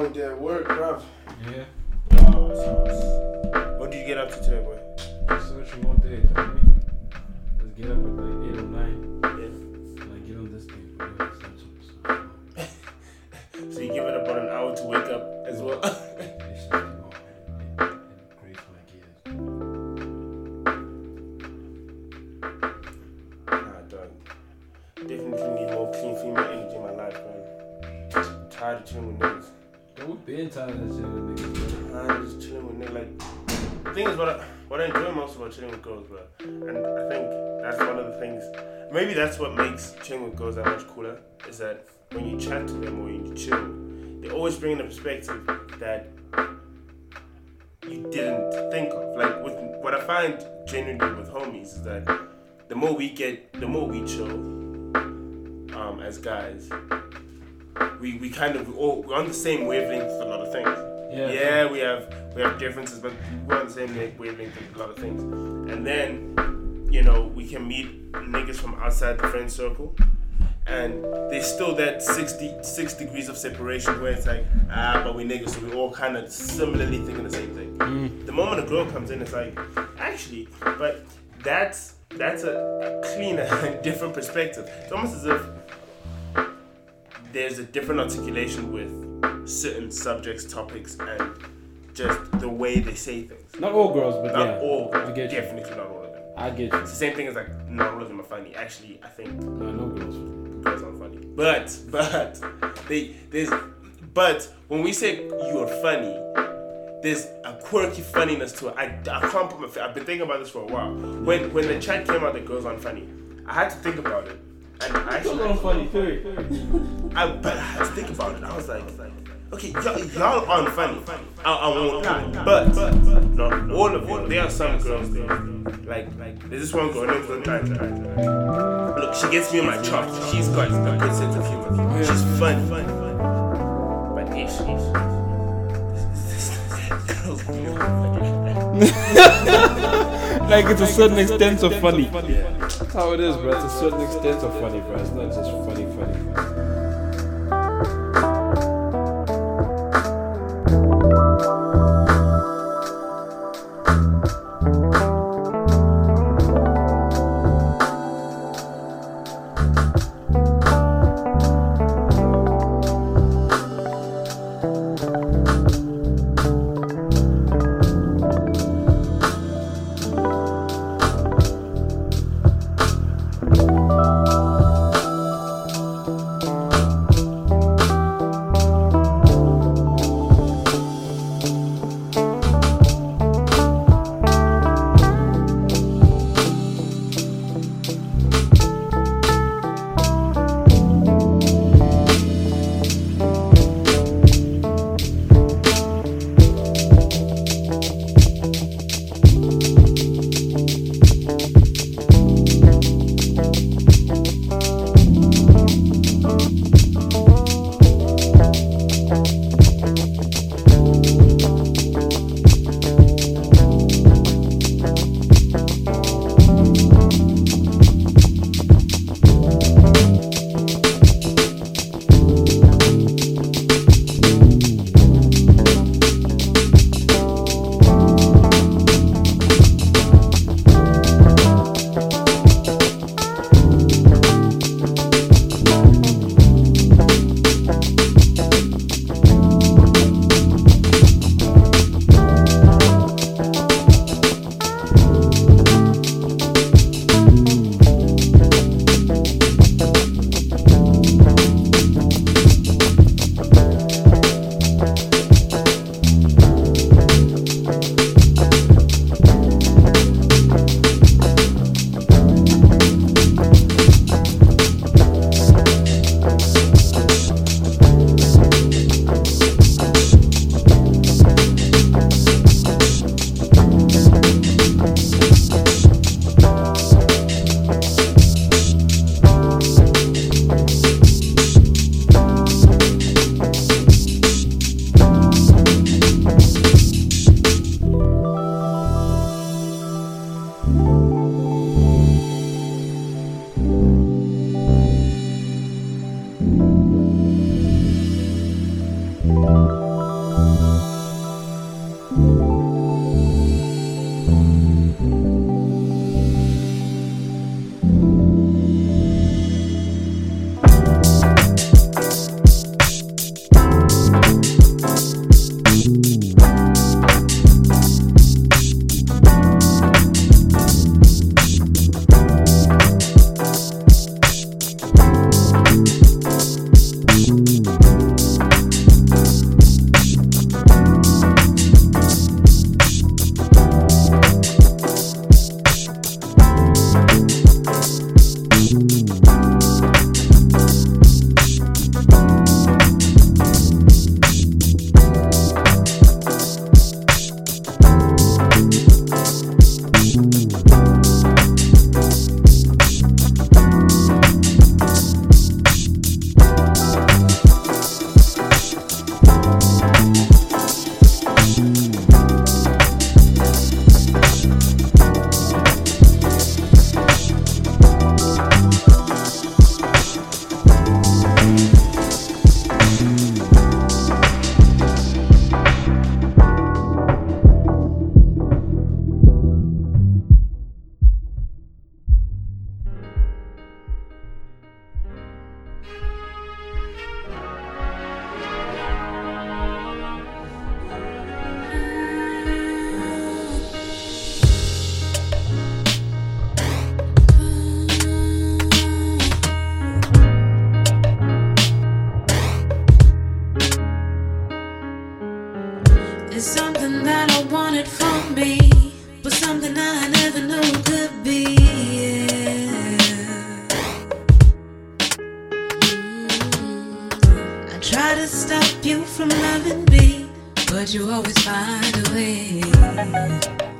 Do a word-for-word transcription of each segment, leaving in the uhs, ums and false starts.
finally did work, bruv. Yeah. Oh, so what did you get up to today, boy? So much more day, don't we? Let's get up at like eight or nine. Yeah. And I get on this thing. So, so you give it about an hour to wake up as well? Chilling with girls, bro, and I think that's one of the things. Maybe that's what makes chilling with girls that much cooler. Is that when you chat to them or you chill, they always bring in a perspective that you didn't think of. Like with what I find genuinely with homies is that the more we get, the more we chill. Um, as guys, we we kind of we all we're on the same wavelength with a lot of things. Yeah, yeah, we have we have differences, but we're on the same wavelength with a lot of things. And then, you know, we can meet niggas from outside the friend circle, and there's still that sixty-six degrees of separation where it's like, ah, but we niggas, so we all kind of similarly thinking the same thing. Mm. The moment a girl comes in, it's like, actually, but that's that's a, a cleaner, different perspective. It's almost as if there's a different articulation with certain subjects, topics, and just the way they say things. Not all girls, but not yeah. all. I get you. Definitely not all of them. I get you. It's the same thing as like not all of them are funny. Actually, I think no, no girls. Girls aren't funny. But but they there's but when we say you are funny, there's a quirky funniness to it. I, I can't put my. I've been thinking about this for a while. When when the chat came out that girls aren't funny, I had to think about it. And I actually, girls aren't funny. Period. I but I had to think about it. I was like. I was like Okay, y'all, y'all aren't funny. I, I won't lie, but, but not all of them. There are some girls there. Like, like there's this one girl. Look, she gets me in my chops. She's got a good sense of humor. She's funny, but ish, ish. Like it's a certain extent of funny. Yeah. That's how it is, bro. It's a certain extent of funny, bro. It's not just funny, funny, funny.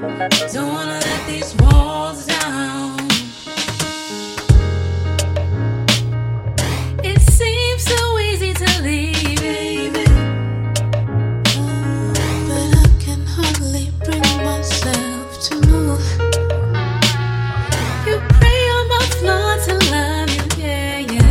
Don't wanna let these walls down. It seems so easy to leave, baby, but I can hardly bring myself to move. You pray on my floor to love you, yeah, yeah.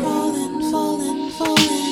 Falling, falling, falling, falling.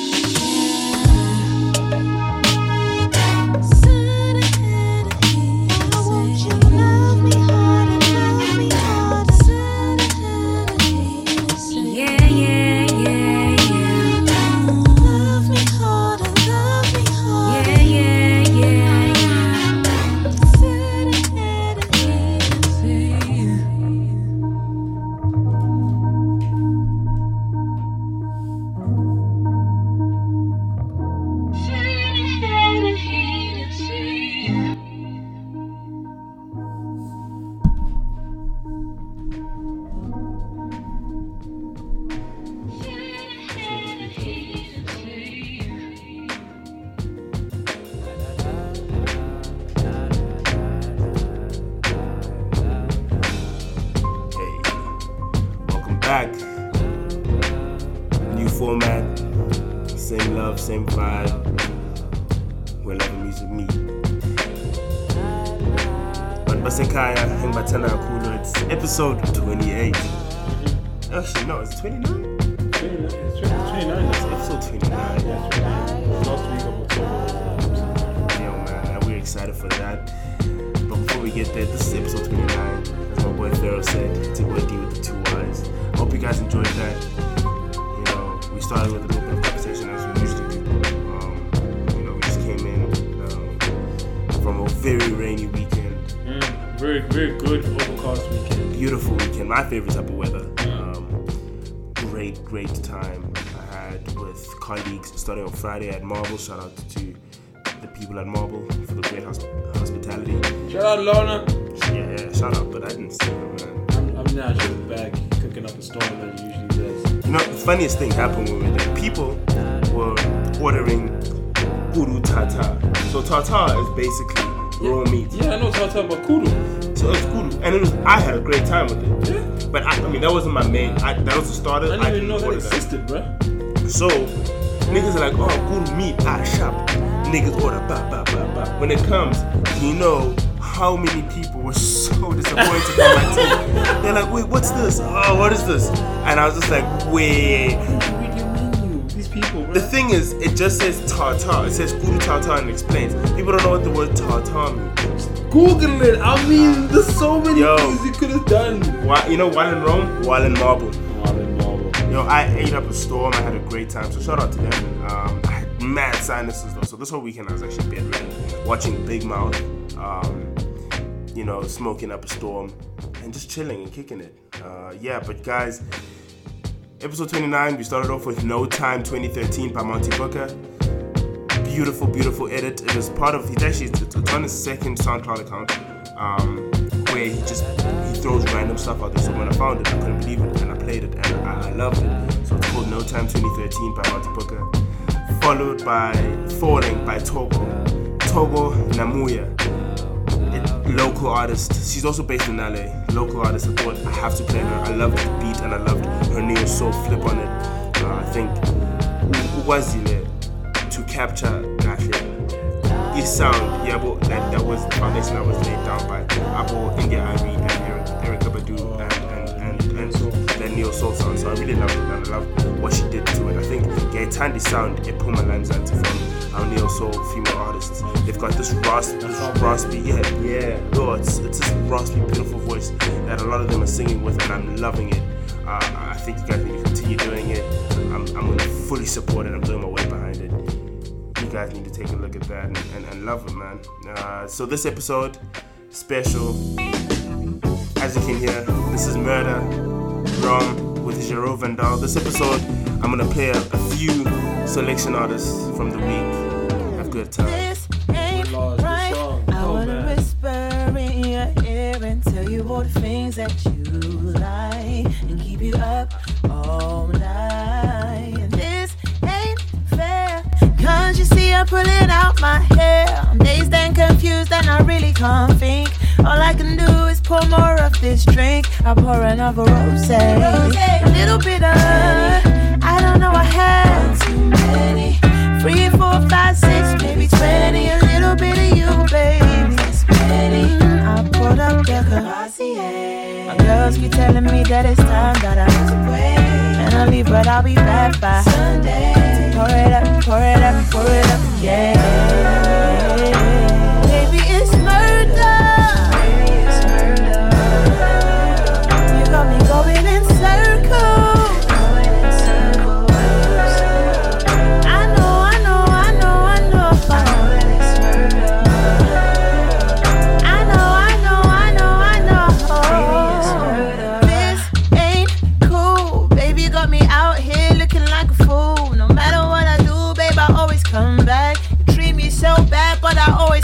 Friday at Marble. Shout out to the people at Marble for the great hosp- hospitality. Shout out Lorna. Yeah, yeah, shout out, but I didn't see her, man. I'm, I'm now just back cooking up a storm that usually does. You know, the funniest thing happened when we were there. People were ordering kudu tartar. So tartar is basically yeah. raw meat. Yeah, I know tartar, but kudu. So it's kudu, and it was, I had a great time with it. Yeah. But I, I mean, that wasn't my main. I, that was the starter. I didn't, I didn't even know that existed, that. Bruh. So. Niggas are like, oh, good meat, ah, shop. Niggas order, ba, ba, ba, ba. When it comes, you know how many people were so disappointed by my team. They're like, wait, what's this? Oh, what is this? And I was just like, wait. Read your menu. These people, bro. The thing is, it just says tartar. It says kudu tartar and explains. People don't know what the word tartar means. Google it. I mean, there's so many Yo, things you could have done. Why, you know, while in Rome, while in Marble. Yo, I ate up a storm. I had a great time. So shout out to them. Um, I had mad sinuses though. So this whole weekend I was actually bedridden, watching Big Mouth, um, you know, smoking up a storm, and just chilling and kicking it. Uh, yeah, but guys, episode twenty-nine. We started off with No Time twenty thirteen by Monty Booker. beautiful, beautiful edit. It was part of, it's actually, it's, it's on his second SoundCloud account, um, where he just, he throws random stuff out there. So when I found it, I couldn't believe it, and I played it, and I, I loved it. So it's called No Time twenty thirteen by Monty Booker, followed by Falling by Togo, Togo Namuya. Local artist, she's also based in L A. Local artist, I thought I have to play her. I loved the beat and I loved her neo soul flip on it. Uh, I think was there to capture that this sound, yeah, but that, that was the foundation that was laid down by Abjo, India Ivy, and Erykah Badu, and and and, and so that neo soul sound. So I really loved it, and I loved what she did to it. I think Gaetandi sound, a Puma Lands and from our neo soul female artists. They've got this raspy, raspy, yeah, yeah. Oh, it's it's this raspy, beautiful voice that a lot of them are singing with, and I'm loving it. Uh, I think you guys need to continue doing it. I'm I'm gonna fully support it. I'm doing my way behind it. You guys need to take a look at that and, and, and love it, man. Uh, so this episode special, as you can hear, this is Murder Wrong with Giro Vandal. This episode, I'm gonna play a, a few selection artists from the week. Good time. This ain't right. Oh, I wanna whisper in your ear and tell you all the things that you like and keep you up all night. And this ain't fair, cause you see I'm pulling out my hair. I'm dazed and confused and I really can't think. All I can do is pour more of this drink. I pour another rosé, a little bitter. I don't know, I had too many. Three, four, five, six, maybe twenty. A little bit of you, baby. Mm-hmm. I pulled up the Cavassier. My girls keep telling me that it's time that I must wait. And I'll leave, but I'll be back by Sunday. Pour it up, pour it up, pour it up, yeah. Baby, it's murder. Baby, it's murder. You got me going in circles.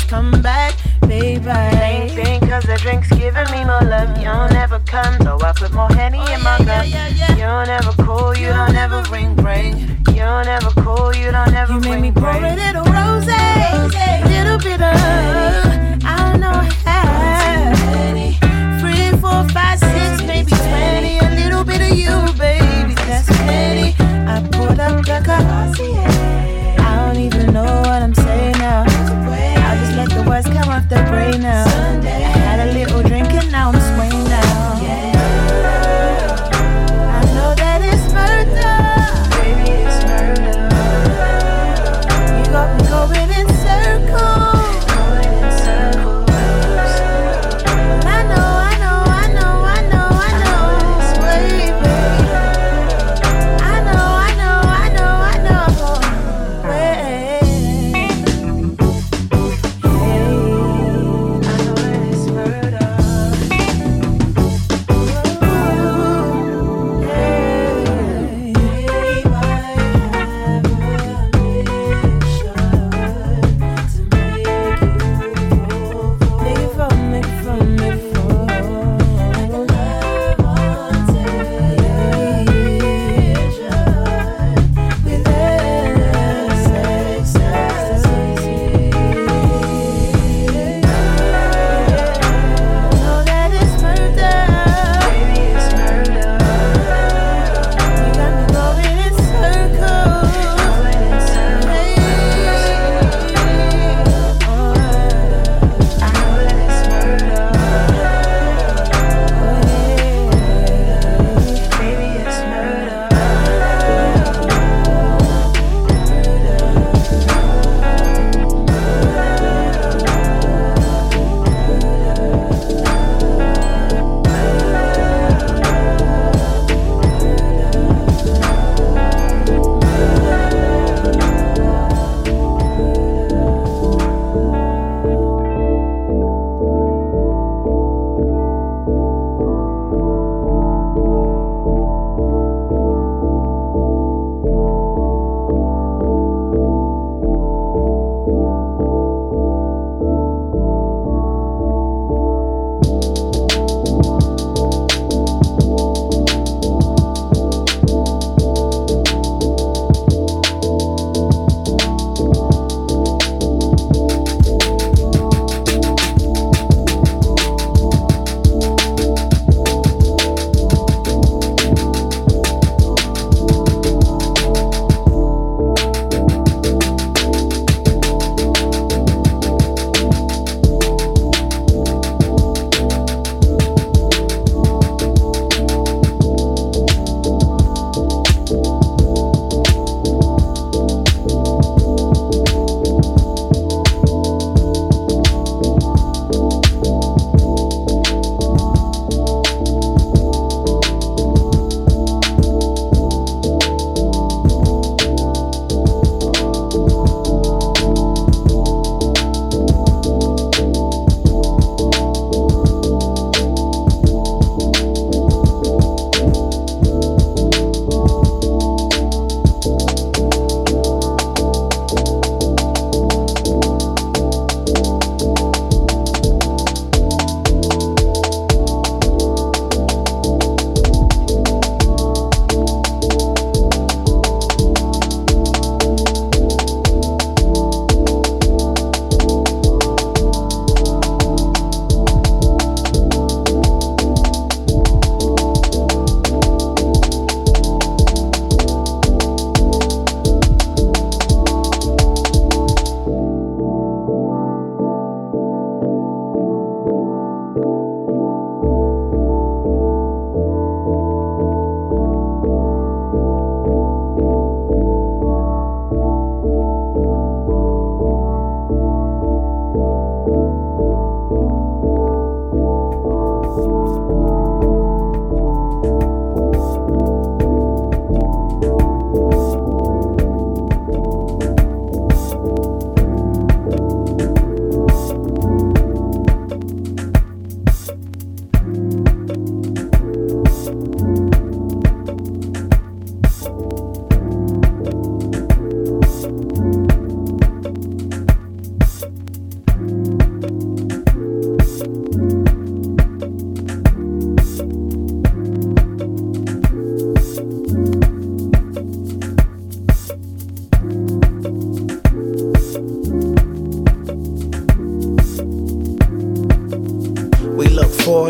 Come back, baby. Ain't think cause the drink's giving me more love. You don't ever come, though I put more Henny oh, in yeah, my cup. Yeah, yeah, yeah. You don't ever cool, you, you don't, don't ever ring break. You don't ever cool, you don't ever ring break. You make me pour a little rosé, a little bitter. I don't know how. Three, four, five, six, maybe twenty. A little bit of you, baby, that's plenty. I pulled up the Cavassier. I don't even know what I'm saying now. Let the words come off the brain now. Sunday. I had a little drink and now I'm swaying now. Yeah. I know that it's murder. Baby, it's murder. You got me going in circles. Going in circles.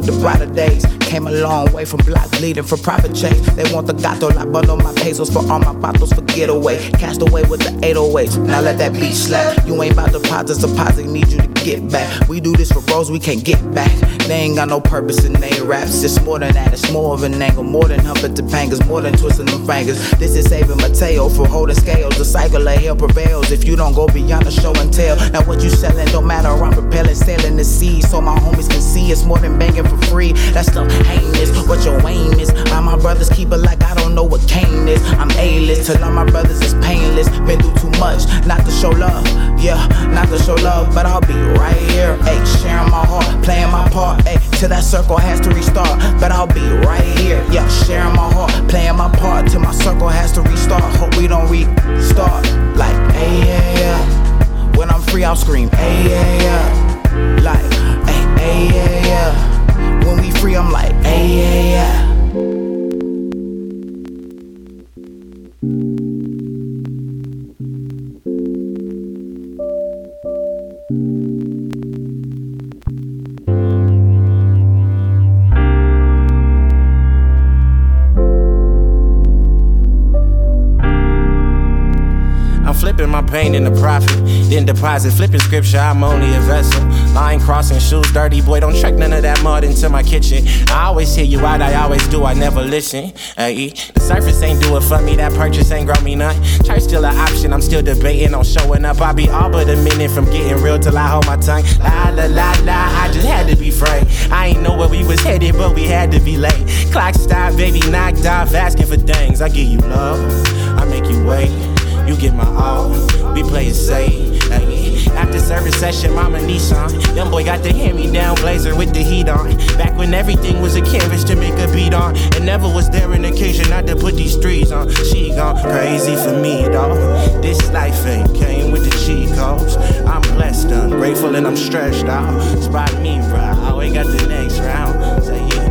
with the brighter days. Came a long way from block leading for private chains. They want the gato, la bundle my pesos for all my bottles for getaway. Cast away with the eight oh eights, now let that beat slap. You ain't about deposits, deposit need you to get back. We do this for bros we can't get back. They ain't got no purpose in they raps. It's more than that, it's more of an angle. More than humping to bangers, more than twisting them fingers. This is saving Mateo for holding scales. The cycle of hell prevails if you don't go beyond the show and tell. Now what you selling don't matter, I'm propelling, sailing the seas so my homies can see it's more than banging for free. That stuff heinous, what your aim is. I'm my brother's keeper like I don't know what Cain is. I'm A-list, till all my brothers is painless. Been through too much, not to show love, yeah, not to show love, but I'll be right here, ayy, sharing my heart, playing my part, ayy, till that circle has to restart, but I'll be right here, yeah, sharing my heart, playing my part, till my circle has to restart, hope we don't restart, like, ayy, yeah, yeah, when I'm free I'll scream, ayy, yeah, yeah, like, ayy, ayy, yeah, yeah, when we free I'm like, ayy, yeah, yeah. Flipping my pain into profit, then deposit. Flipping scripture, I'm only a vessel. Line crossing shoes, dirty boy, don't check none of that mud into my kitchen. I always hear you out, I always do, I never listen. Ay, the surface ain't do it for me, that purchase ain't grow me none. Church still an option, I'm still debating on showing up. I be all but a minute from getting real till I hold my tongue. La la la la, I just had to be frank. I ain't know where we was headed, but we had to be late. Clock stopped, baby knocked off, asking for things. I give you love, I make you wait. You get my all, we play it safe. Ay. After service session, mama Nissan. Young boy got the hand-me-down blazer with the heat on. Back when everything was a canvas to make a beat on. And never was there an occasion not to put these streets on. She gone crazy for me, dawg. This life ain't came with the cheat codes. I'm blessed, I'm grateful, and I'm stretched out. Spot me, bro, I always got the next round. Say yeah.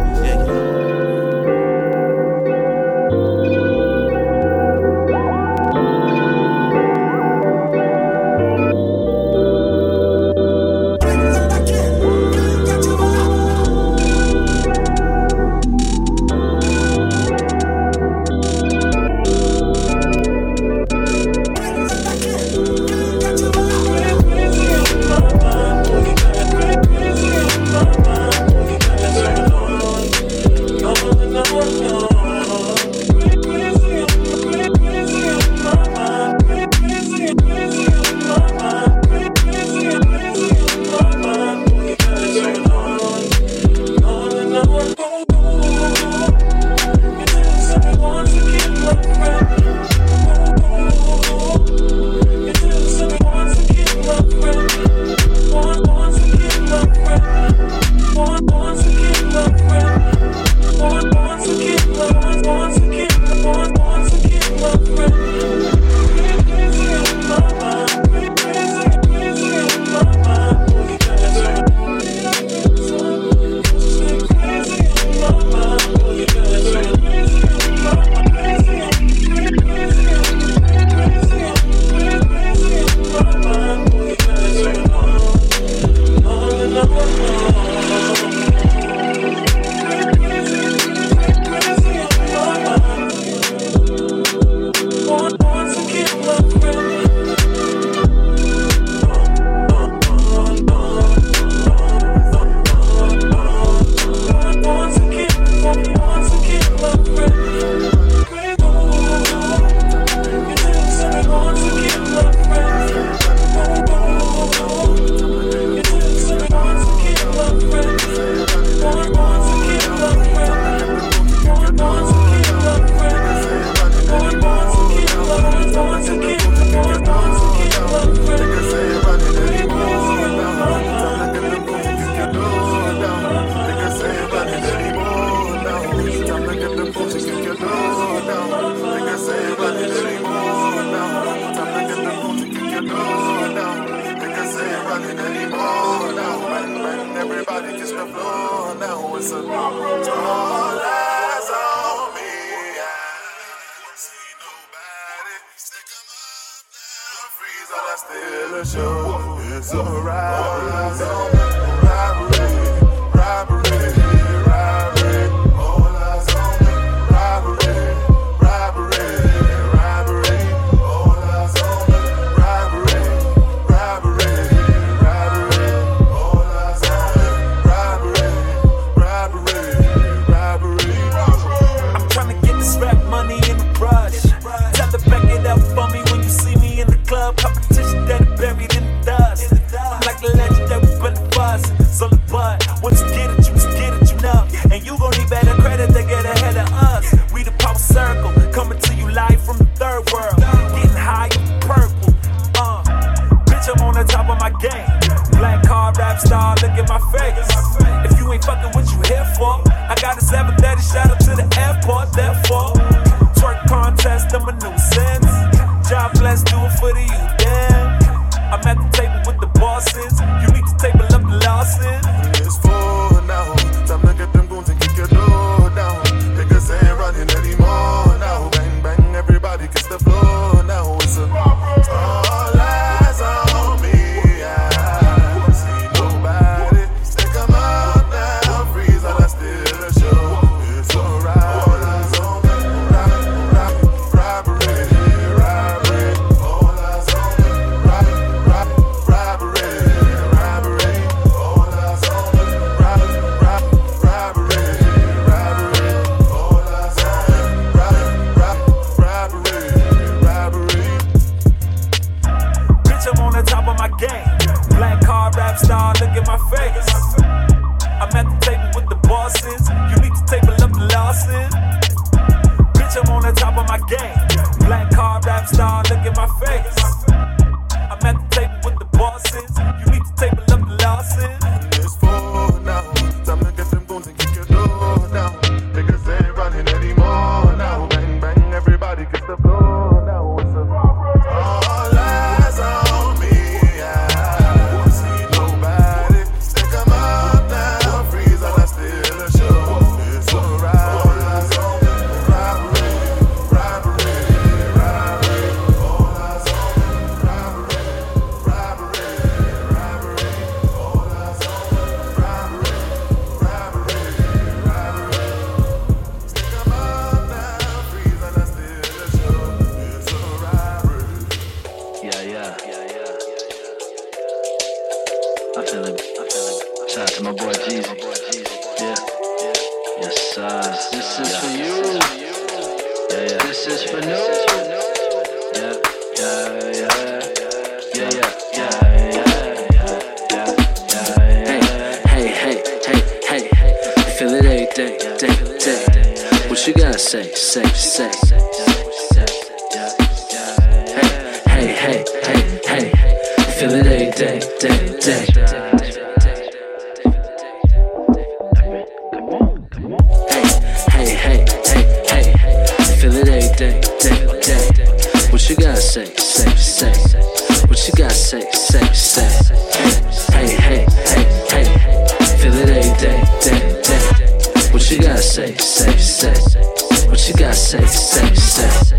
It's alright. Robbery, robbery. therefore I got a seven thirty shot up to the airport, therefore twerk contest, I'm a nuisance. Job bless, do it for the youth, damn. I'm at the table with the bosses, you need to table up the losses. It's full now, time to get them goons and kick your door down. Niggas ain't running anymore now, bang bang, everybody gets the floor now. It's a all eyes on me, I see nobody, stick 'em up now, freeze all I still a show. It's alright, all eyes on me, rob, rob, robbery, robbery, all eyes on me, rob, rob, robbery, robbery, all eyes on me, rob, rob, robbery, robbery, all eyes on me, rob, rob, robbery, robbery. Bitch, I'm on the top of my game. Black car rap star, look at my face. I'm at the table with the bosses. You need to table up the losses. Bitch, I'm on the top of my game. Black car rap star, look at my face. I'm at the table with the bosses. You need to table up the losses. It's full now, time to get them goons and kick your door down. Niggas ain't running anymore now, bang bang, everybody gets the floor now. It's a all eyes on me, I see nobody, stick 'em up now, freeze all I still a show. It's alright, all eyes on me, robbery, robbery, robbery, all eyes on me, robbery, robbery, robbery, all eyes on me, robbery, robbery, robbery, stick 'em up now, freeze all I still a show. It's a robbery. Yeah, yeah, yeah, yeah. I feel it. I feel it. Shout out to my boy Jeezy. Yeah. Yes, uh, this is for you. Yeah, yeah. This is for no. Yeah, yeah, yeah, yeah, yeah, yeah, yeah, yeah, yeah, yeah. Hey, hey, hey, hey, hey. I feel it every day, day, day. What you gotta say, say, say. Hey, hey, hey, hey, hey. I feel it every day, day, day. Hey, hey, hey, hey, hey. I feel it every day, day, day. What you gotta say, say, say. What you gotta say, say, say. Hey, hey, hey, hey, hey. Feel it every day, day, day. What you gotta say, say, say. What you gotta say, say, say.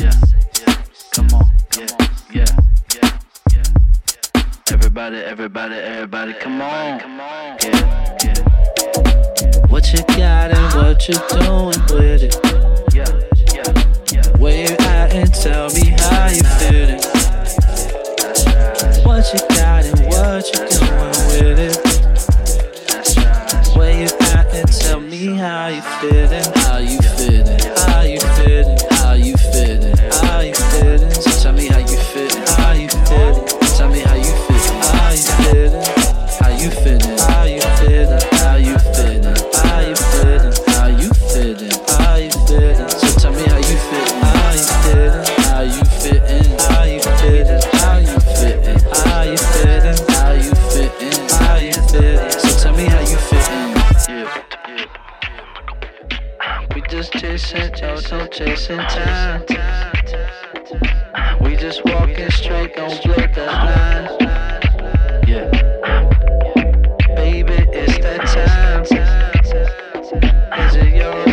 Yeah, yeah, come on, yeah, yeah, yeah. Everybody, everybody, everybody, come on, come on, yeah, yeah. What you got and what you doing with it? Yeah, yeah, yeah. Wave out and tell me how you feeling. What you got and what you doing with it? Wave out and tell me how you feeling. How you feeling? How you feeling? How you feeling? How you feeling? Tell me how you feeling. How you feeling? Tell me how you feeling. How you feeling? How you feeling? How you feeling? How you feeling? How you feeling? How you feeling? How you feeling? So tell me how you feeling. How you feeling? How you feeling? How you feeling? How you feeling? How you feeling? How you feeling? How you feeling? So tell me how you feeling. We just chasing, oh, don't chasing time. We just walking straight, don't break the line. Yeah. Baby, it's that time. Is it yours?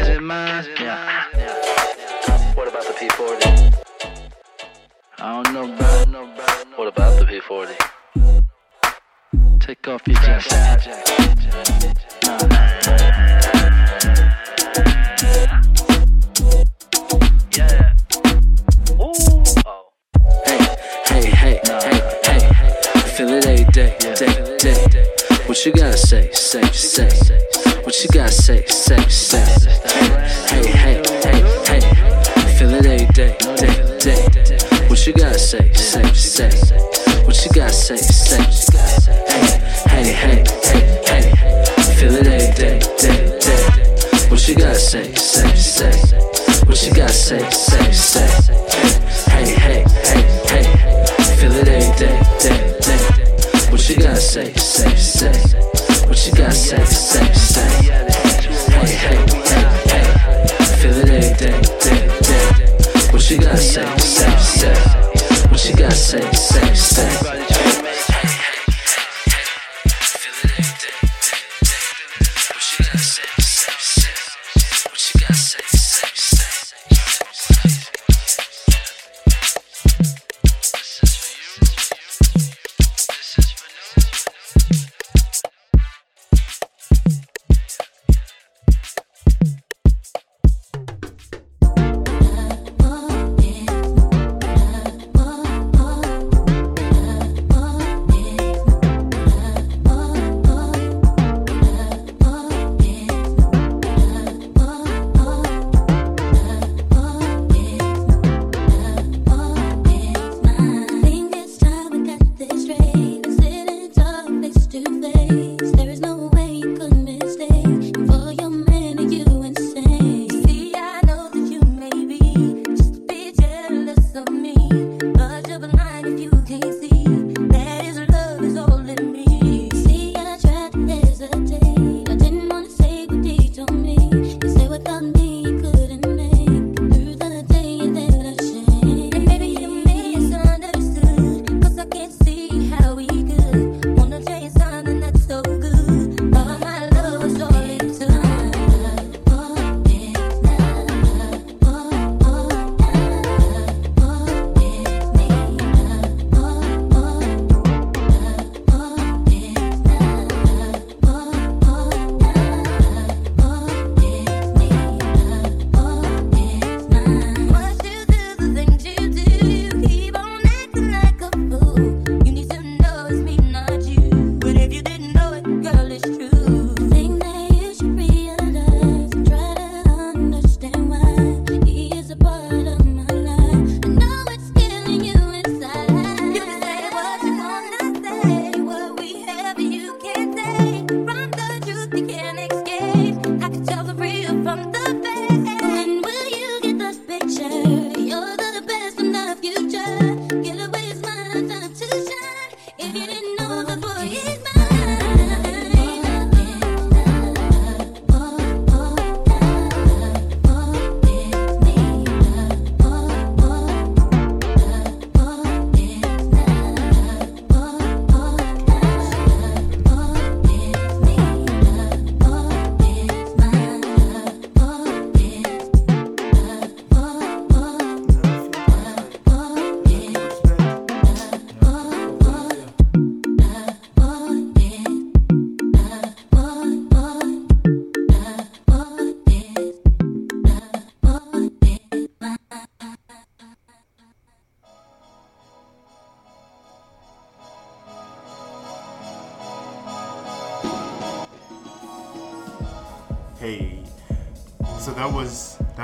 Is it mine? Yeah. What about the P forty? I don't know, bro. I don't know, bro. What about the P forty? Take off your jacket. Yeah. Ooh. Oh. Hey, hey, hey, hey, hey, hey. I feel it every day, day, day. What you gotta say, say, say. What you gotta say, say, say. Hey, hey, hey, hey, hey. I feel it every day, day, day. What you gotta say, say, say. What you gotta say, say. Hey, hey, hey, hey, hey. Feel it every day, day, day. What you gotta say, say, say. What you gotta say, say, say. Hey, hey, hey, hey, hey. Feel it every day, day, day. What you gotta say, say, say. What you gotta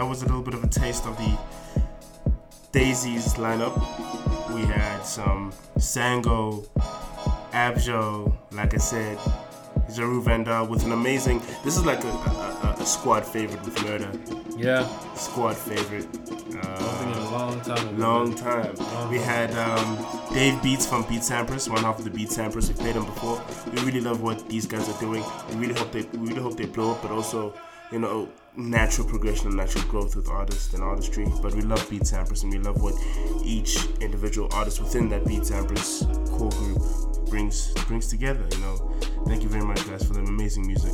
Was a little bit of a taste of the Daisies lineup. We had some Sango, Abjo, like I said, Zeru Vendor with an amazing. This is like a, a, a squad favorite with Murder. Yeah. Squad favorite. Uh, a long time. Long time. We had um, Dave Beats from Beat Sampras, one half of the Beat Sampras. We played them before. We really love what these guys are doing. We really hope they, we really hope they blow up, but also, you know, natural progression and natural growth with artists and artistry. But we love Beat Sampras, and we love what each individual artist within that Beat Sampras core group brings brings together, you know. Thank you very much, guys, for the amazing music.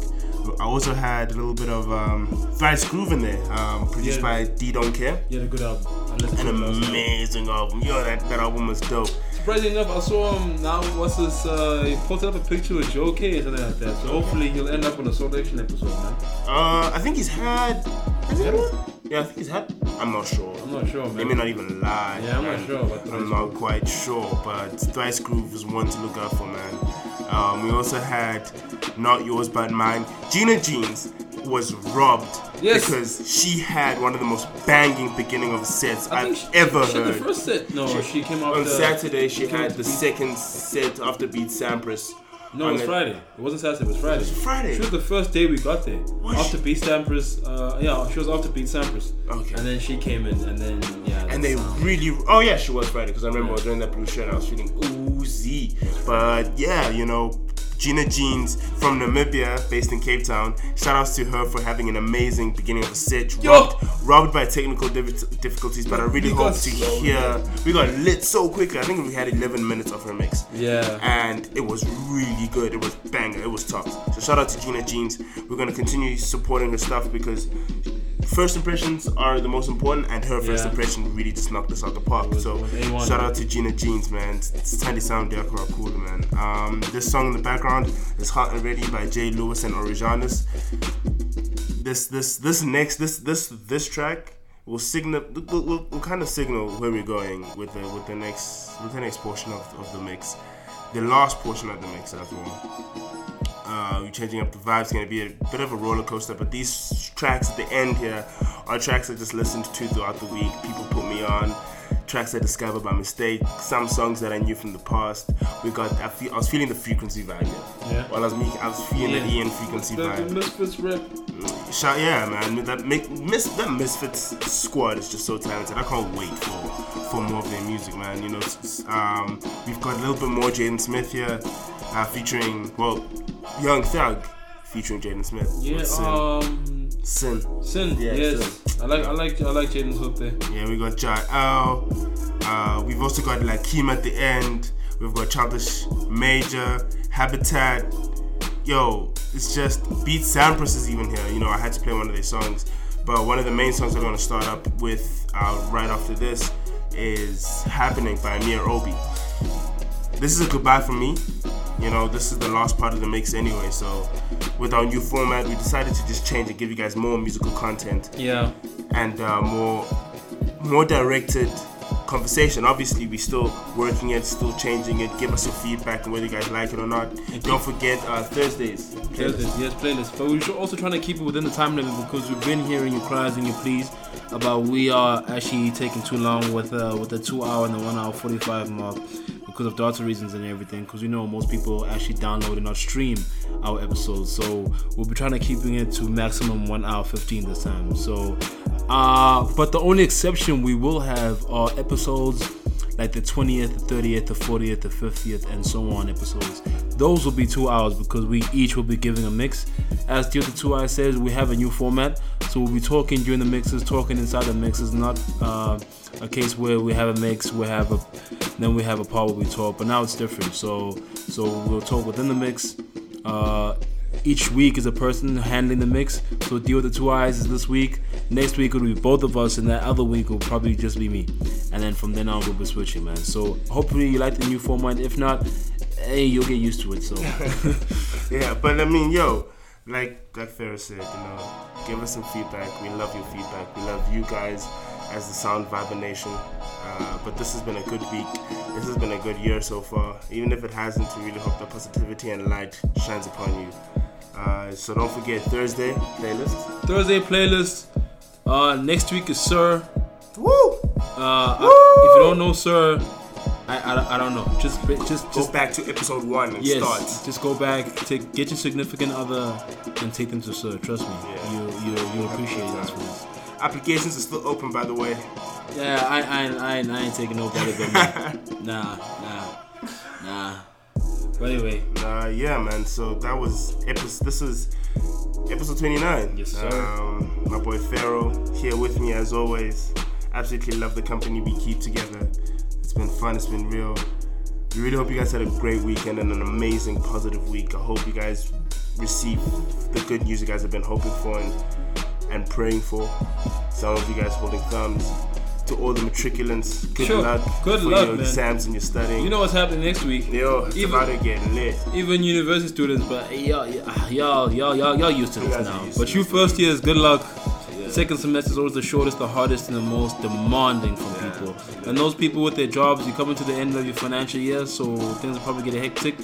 I also had a little bit of um, Vice Groove in there, um, produced yeah, by D Don't Care. Yeah, a good album. An amazing album. Yo, that, that album was dope. Surprisingly enough, I saw him now, what's this, uh, he posted up a picture with Joe Kay or something like that. So hopefully he'll end up on a Soul Nation episode, man. Uh, I think he's had, has he had one? Yeah, I think he's had, I'm not sure. I'm not sure, man. They may not even lie. Yeah, I'm man. not sure about Thrice I'm not quite sure, but Thrice Groove is one to look out for, man. Um, we also had Not Yours But Mine. Gina Jeans was robbed yes. because she had one of the most banging beginning of sets I I've she, ever she heard. She had the first set. No, she, she came out on the, Saturday. She had the beat. second set after Beat Sampras. No, it was the, Friday. It wasn't Saturday. It was Friday. It was Friday. She was the first day we got there. Was after she? Beat Sampras, uh, yeah, she was after Beat Sampras. Okay. And then she came in, and then yeah. And they um, really, oh yeah, she was Friday because I remember yeah. during that blue shirt I was feeling oozy. But yeah, you know, Gina Jeans from Namibia, based in Cape Town. Shout outs to her for having an amazing beginning of a set. Robbed, robbed by technical difficulties, but I really hope to hear. We got lit so quickly. I think we had eleven minutes of her mix. Yeah. And it was really good. It was banger. It was tough. So shout out to Gina Jeans. We're going to continue supporting her stuff because first impressions are the most important, and her first yeah. impression really just knocked us out the park. Was, so shout out to Gina Jeans, man. It's tiny sound Yakura cool, man. Um, this song in the background is Hot and Ready by Jay Lewis and Originus. This this this next this this this track will signal will, will, will kind of signal where we're going with the with the next with the next portion of, of the mix. The last portion of the mix as well. Uh, we're changing up the vibes. It's going to be a bit of a roller coaster, but these tracks at the end here are tracks I just listened to throughout the week. People put me on tracks I discovered by mistake, some songs that I knew from the past. We got I, feel, I was feeling the frequency vibe yeah, yeah. while I was making I was feeling yeah. the Ian frequency that, vibe the Misfits rep. Shout, yeah man that, make, mis, that Misfits squad is just so talented. I can't wait for for more of their music, man. You know, um, we've got a little bit more Jaden Smith here uh, featuring well Young Thug featuring Jaden Smith. Yeah, Sin. um, Sin. Sin. Yeah, yes. Sin. I like, I like, I like Jaden's hook there. Yeah, we got Jai L. Uh, we've also got like Keem at the end. We've got Childish Major, Habitat. Yo, it's just Beat Sampras is even here. You know, I had to play one of their songs, but one of the main songs I'm gonna start up with uh, right after this is Happening by Amir Obi. This is a goodbye for me. You know, this is the last part of the mix anyway, so with our new format, we decided to just change and give you guys more musical content. Yeah. And uh, more more directed conversation. Obviously, we're still working it, still changing it. Give us your feedback on whether you guys like it or not. Okay. Don't forget uh, Thursdays. Playlist. Thursdays, yes, playlist. But we're also trying to keep it within the time limit because we've been hearing your cries and your pleas about we are actually taking too long with, uh, with the two-hour and the one-hour forty-five mark. Because of data reasons and everything, because we know most people actually download and not stream our episodes, so we'll be trying to keeping it to maximum one hour fifteen this time. So uh but the only exception we will have are episodes like the twentieth, the thirtieth, the fortieth, the fiftieth, and so on episodes. Those will be two hours because we each will be giving a mix. As Deal to Two Eyes says, we have a new format, so we'll be talking during the mixes, talking inside the mixes, not uh, a case where we have a mix, we have a, then we have a part where we talk, but now it's different. So, so we'll talk within the mix. Uh, Each week is a person handling the mix. So Deal with the Two Eyes is this week. Next week it'll be both of us, and that other week will probably just be me. And then from then on we'll be switching, man. So hopefully you like the new format. If not, hey, you'll get used to it. So yeah, but I mean, yo, like like Ferris said, you know, give us some feedback. We love your feedback. We love you guys as the Sound Viber Nation. Uh, but this has been a good week. This has been a good year so far. Even if it hasn't, we really hope that positivity and light shines upon you. Uh, so don't forget Thursday playlist. Thursday playlist. Uh, next week is Sir. Woo! Uh, Woo! I, if you don't know Sir, I, I, I don't know. Just just go just, back to episode one and yes, start. Just go back. Take get your significant other and take them to Sir. Trust me, yeah. you you you'll appreciate this one. Applications are still open, by the way. Yeah, I I I, I ain't taking nobody but me. Nah, nah, nah. But anyway, uh, yeah, man. So that was episode. This is episode twenty-nine. Yes, sir. Um, my boy Pharaoh here with me as always. Absolutely love the company we keep together. It's been fun. It's been real. We really hope you guys had a great weekend and an amazing, positive week. I hope you guys receive the good news you guys have been hoping for and and praying for. Some of you guys holding thumbs. To all the matriculants, good sure. luck good for luck, your man. Exams and your studying. You know what's happening next week? Yo, it's even, about to get lit. Even university students, but y'all, y'all, y'all, y'all, y'all used to this now. But you first years, good luck. Yeah. Second semester is always the shortest, the hardest, and the most demanding from yeah. people. Yeah. And those people with their jobs, you're coming to the end of your financial year, so things will probably get hectic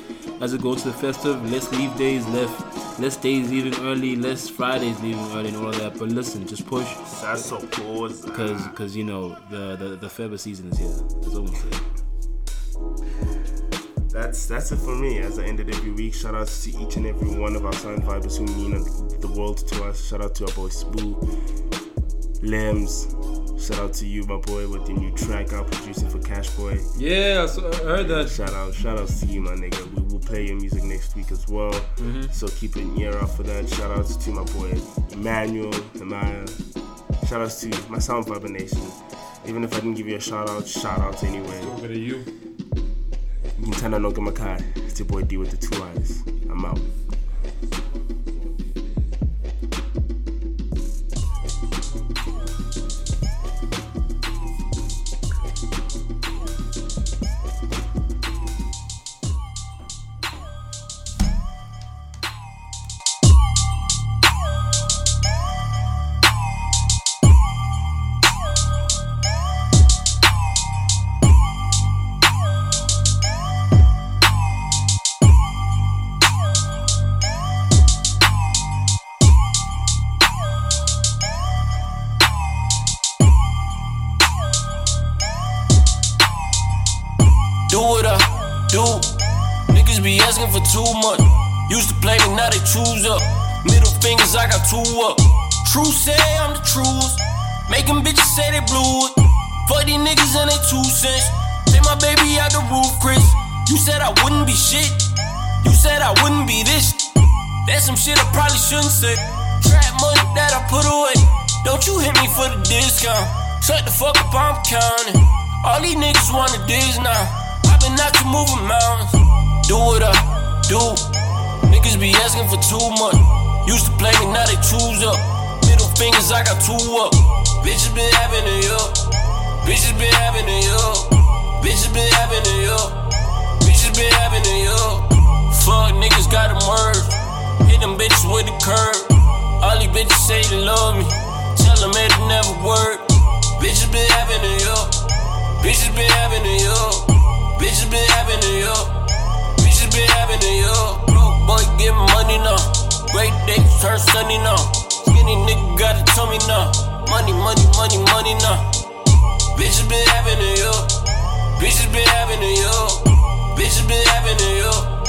as it goes to the festive. Less leave days left, less days leaving early, less Fridays leaving early, and all of that. But listen, just push. That's so cool. Because, because you know. The, the, the February season is here. That's almost it. That's that's it for me. As I ended every week, shout outs to each and every one of our sound vibers who mean the world to us. Shout out to our boy Spoo Lems. Shout out to you, my boy, with the new track I'm producing for Cash Boy. Yeah, so I heard that. Shout out, shout out to you, my nigga. We will play your music next week as well. Mm-hmm. So keep an ear out for that. Shout outs to my boy Emmanuel Amaya. Shout outs to my Sound Vibe Nation. Even if I didn't give you a shout out, shout out anyway. Over to you. You can Noga Makai. It's your boy D with the two eyes. I'm out. Up. True say I'm the truest. Make them bitches say they blew it. Fuck these niggas and they two cents. Take my baby out the roof, Chris. You said I wouldn't be shit. You said I wouldn't be this. That's some shit I probably shouldn't say. Trap money that I put away. Don't you hit me for the discount. Shut the fuck up, I'm counting. All these niggas wanna diss now. I've been out to moving mountains. Do what I do. Niggas be asking for too much. Used to play me, now they choose up. Middle fingers, I got two up. Bitches been having it up. Bitches been having it up. Bitches been having it up. Bitches been having it up. Fuck niggas got a merge. Hit them bitches with the curb. All these bitches say they love me. Tell them it never work. Bitches been having it up. Bitches been having it up. Bitches been having it up. Bitches been having it up. Broke boy get money now. Great days turn sunny now. Skinny nigga got a tummy now. Money, money, money, money now. Bitches been having it up. Bitches been having it up. Bitches been having it up.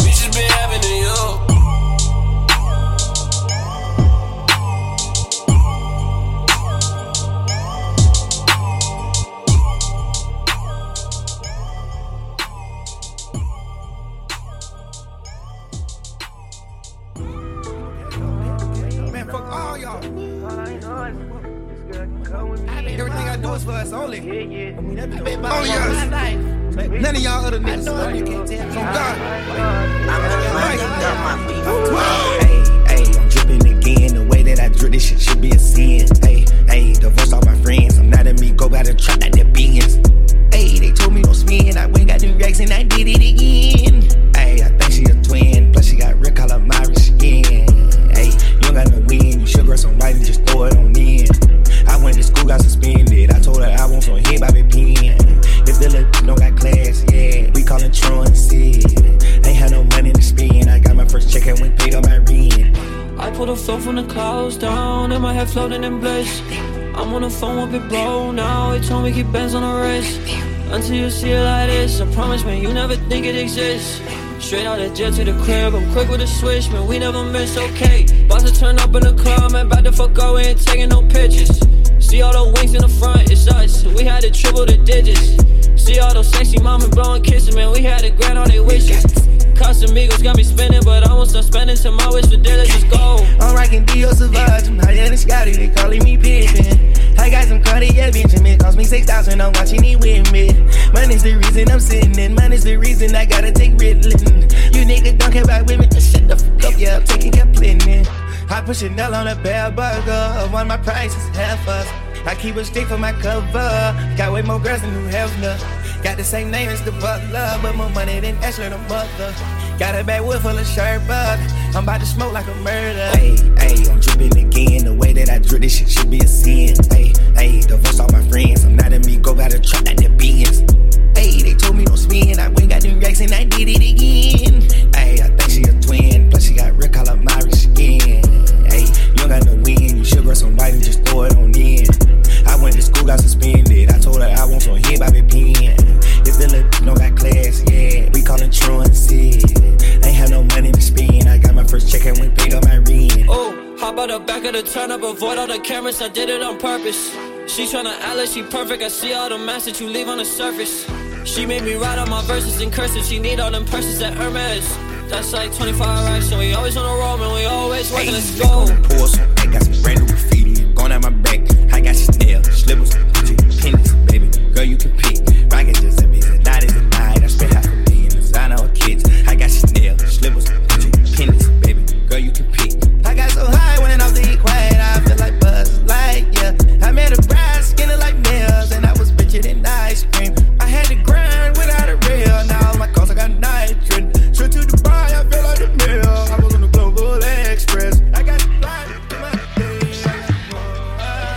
Bitches been having it up. None of y'all other niggas. From God. Hey, hey, I'm dripping again. The way that I drip, this shit should be a sin. Hey, hey, divorce all my friends. I'm not a me, go by the trap like the beans. Hey, they told me no spin. I went got them racks and I did it again. Hey, I think she a twin. Plus she got red color my skin. Hey, you don't got no win. You sugar some white and just throw it on in. I went to school, got suspended. I told her I want some hip, I be peeing. If the little don't got class, yeah, we callin' truancy. Ain't had no money to spend. I got my first check and went paid on my rent. I pulled a flow from the clouds down, and my head floating in bliss. I'm on the phone with Big Bro now. It told me keep bands on the wrist. Until you see it like this, I promise, man, you never think it exists. Straight out of jail to the crib, I'm quick with a switch, man, we never miss, okay. Bout to turn up in the club, man, bout to fuck out, we ain't taking no pictures. See all the wings in the front, it's us, we had to triple the digits. See all those sexy mama blowing kisses, man, we had to grant all they wishes. Casamigos got me spinning, but I won't stop spending till my wish for diligence gold. I'm rocking D O Savage, I'm higher than Scotty, they calling me Pippin. I got some Cartier Benjamin, cost me six thousand, I'm watching it with me. Money's the reason I'm sitting in, money's the reason I gotta take Ritalin. You niggas don't care about women, just shut the fuck up, yeah, I'm taking your platinum. I put Chanel on a bell burger, one my price is half us. I keep a stick for my cover. Got way more girls than New Hefner. Got the same name as the butler, but more money than Ashley the mother. Got a bad wood full of sherbet. I'm about to smoke like a murder. Hey, hey, I'm dripping again. The way that I drip, this shit should be a sin. Hey, hey, divorce all my friends. I'm not a me, go by the trap like the beans. Hey, they told me no spin. I went got them racks and I did it again. Hey, I think she a twin. Plus she got red color my skin. Hey, you don't got no win. You sugar some white and just throw it on in. I went to school, got suspended. I told her I want some hip, I be peeing. If the little don't got class, yeah, we callin' truancy. Ain't had no money to spend. I got my first check and went paid on my rent. Oh, hop out the back of the turn up, avoid all the cameras. I did it on purpose. She tryna act like she perfect. I see all the mess that you leave on the surface. She made me write all my verses in cursive. She need all them purses at Hermes. That's like twenty-five racks, and we always on a roll, and we always working. Let's go. I got some brand new graffiti going out my back. I got Chanel, slippers, Gucci, pennies, baby. Girl, you can pick. Rocket just a bitch, that is a night. I spent half a million designer or kids. I got Chanel, slippers, Gucci, pennies, baby. Girl, you can pick. I got so high when I was the quiet. I feel like Buzz Lightyear. I met a bride skinning like nails, and I was richer than ice cream. I had to grind without a reel. Now all my calls I got nitrogen. Straight to Dubai, I feel like the mill. I was on the Global Express. I got flight in my face. I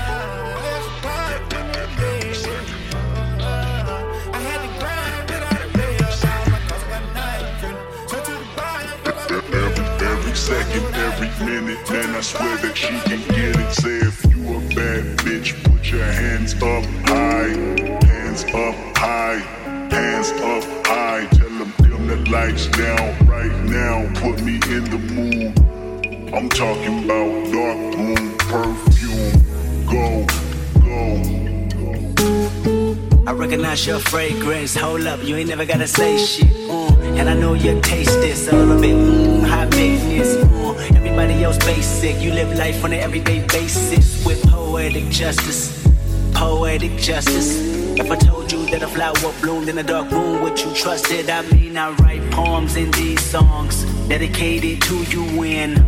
had to grind without a reel. Now all my calls I got nitrogen. Straight to Dubai, I feel like the mill. Every second, every minute, man, I swear that she can get it. Say if you a bad bitch, put your hands up high, hands up high. Hands up high, tell them dim the lights down right now. Put me in the mood. I'm talking about dark room perfume. Go, go. I recognize your fragrance. Hold up, you ain't never gotta say shit. Mm. And I know your taste is a little bit mm, high maintenance. Mm. Everybody else basic. You live life on an everyday basis with poetic justice. Poetic justice. If I told you that a flower bloomed in a dark room, would you trust it? I mean, I write poems in these songs dedicated to you when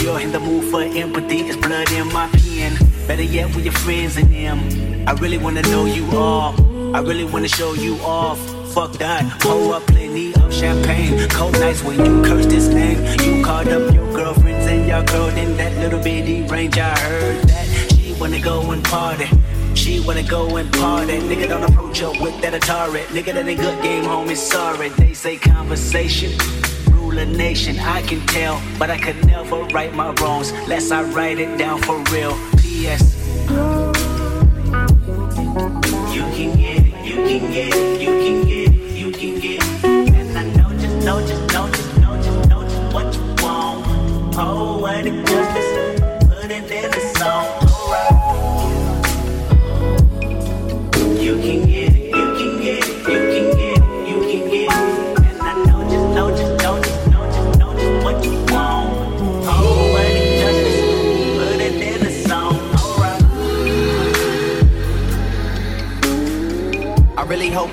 you're in the mood for empathy. It's blood in my pen. Better yet, with your friends and them. I really wanna know you all. I really wanna show you off. Fuck that. Pour up plenty of champagne. Cold nights when you curse this name. You called up your girlfriends and your girl in that little bitty range. I heard that she wanna go and party. She wanna go and party. Nigga, don't approach her with that Atari. Nigga, that ain't good game, homie, sorry. They say conversation, rule a nation. I can tell, but I could never right my wrongs unless I write it down for real. P S You can get it, you can get it, you can get it, you can get it. And I know just, know just, know just, know just, know just what you want. Oh, what it justice, put it in the song. You can get it, you can get it, you can get it, you can get it. And I know just, know just, know just, know just, know just what you want. Oh, but it just put it in a song, alright. I really hope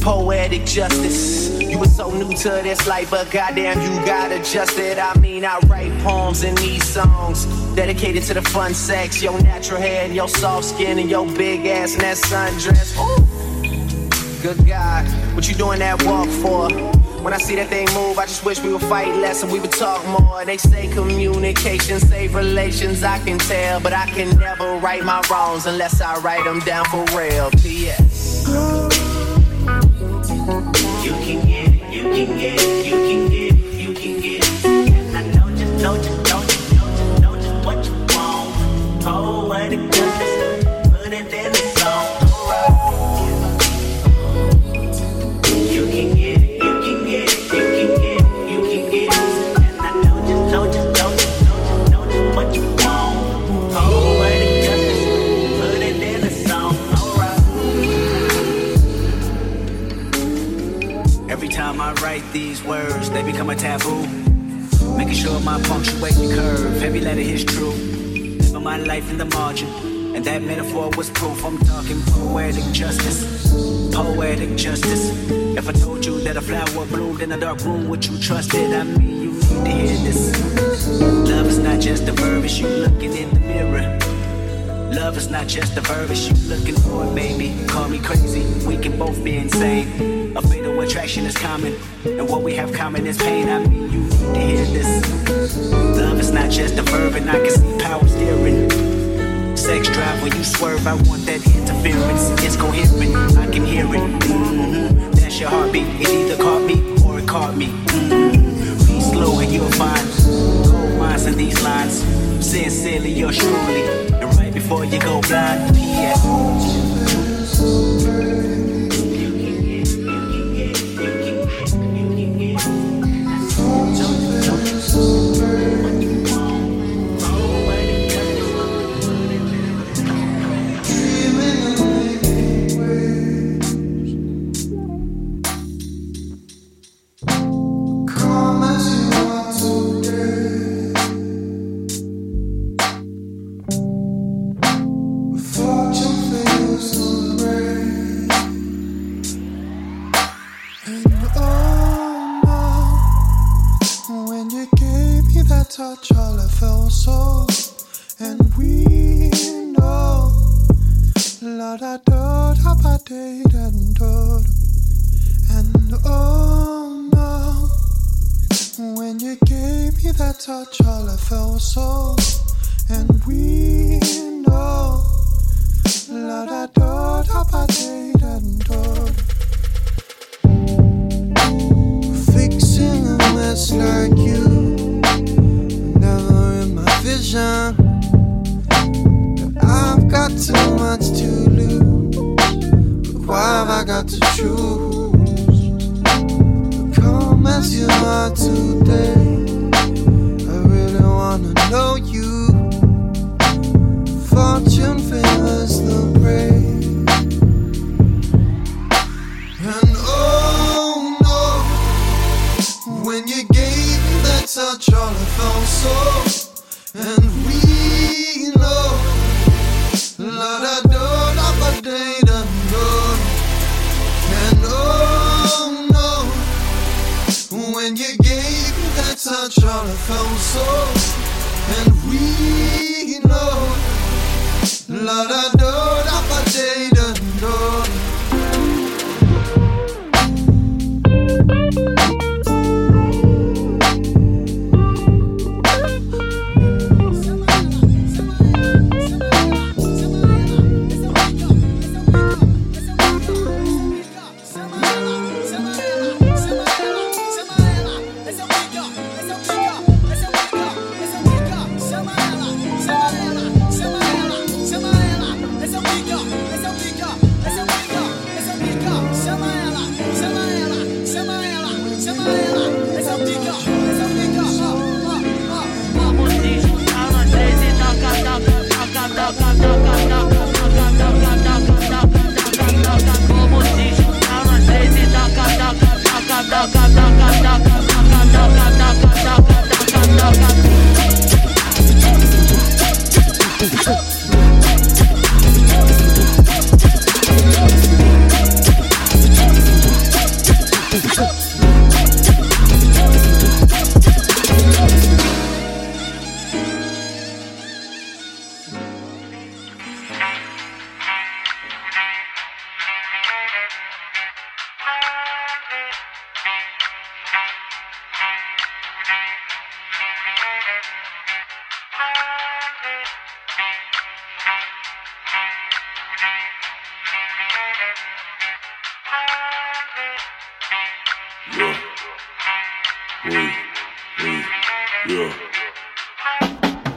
Poetic justice. You were so new to this life, but goddamn you got adjusted. I mean, I write poems in these songs dedicated to the fun sex. Your natural hair and your soft skin and your big ass and that sundress. Ooh. Good God, what you doing that walk for? When I see that thing move, I just wish we would fight less and we would talk more. They say communication, save relations, I can tell. But I can never right my wrongs unless I write them down for real. P S You can get it, you can get it, you can get it, you can get it. And I know just, know just, know just, know just, know just what you want. Oh, what it does, put it in the song. I write these words, they become a taboo. Making sure my punctuating curve, every letter is true. Living my life in the margin, and that metaphor was proof. I'm talking poetic justice, poetic justice. If I told you that a flower bloomed in a dark room, would you trust it? I mean, you need to hear this. Love is not just a verb, it's you looking in the mirror. Love is not just a verb, it's you looking for it, baby. Call me crazy, we can both be insane. A fatal attraction is common, and what we have common is pain. I mean, you need to hear this. Love is not just a verb, and I can see power steering. Sex drive when you swerve, I want that interference. It's coherent, I can hear it. Mm-hmm. That's your heartbeat, it either caught me or it caught me. caught me. Be slow and you'll find gold mines in these lines. Sincerely, yours truly. And right before you go blind, P S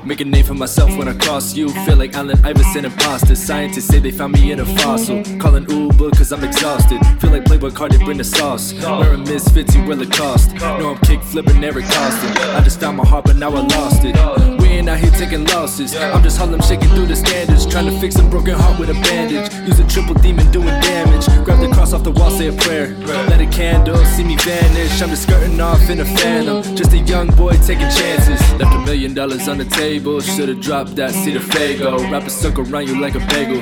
Make a name for myself when I cross you. Feel like Allen Iverson imposter. Scientists say they found me in a fossil. Calling Uber cause I'm exhausted. Feel like Playboy Cardi, bring the sauce. Wearing Misfits, you will it cost. No, I'm kick flipping Erykah. I just found my heart but now I lost it. We ain't out here taking losses. I'm just Harlem shaking through the standards. Trying to fix a broken heart with a bandage. Use a triple demon doing damage. Grab the cross off the wall, say a prayer. Light a candle, see me vanish. I'm just skirting off in a phantom. Just a young boy taking chances. Left a million dollars on the table. Should've dropped that, see the fago. Wrap a circle around you like a bagel.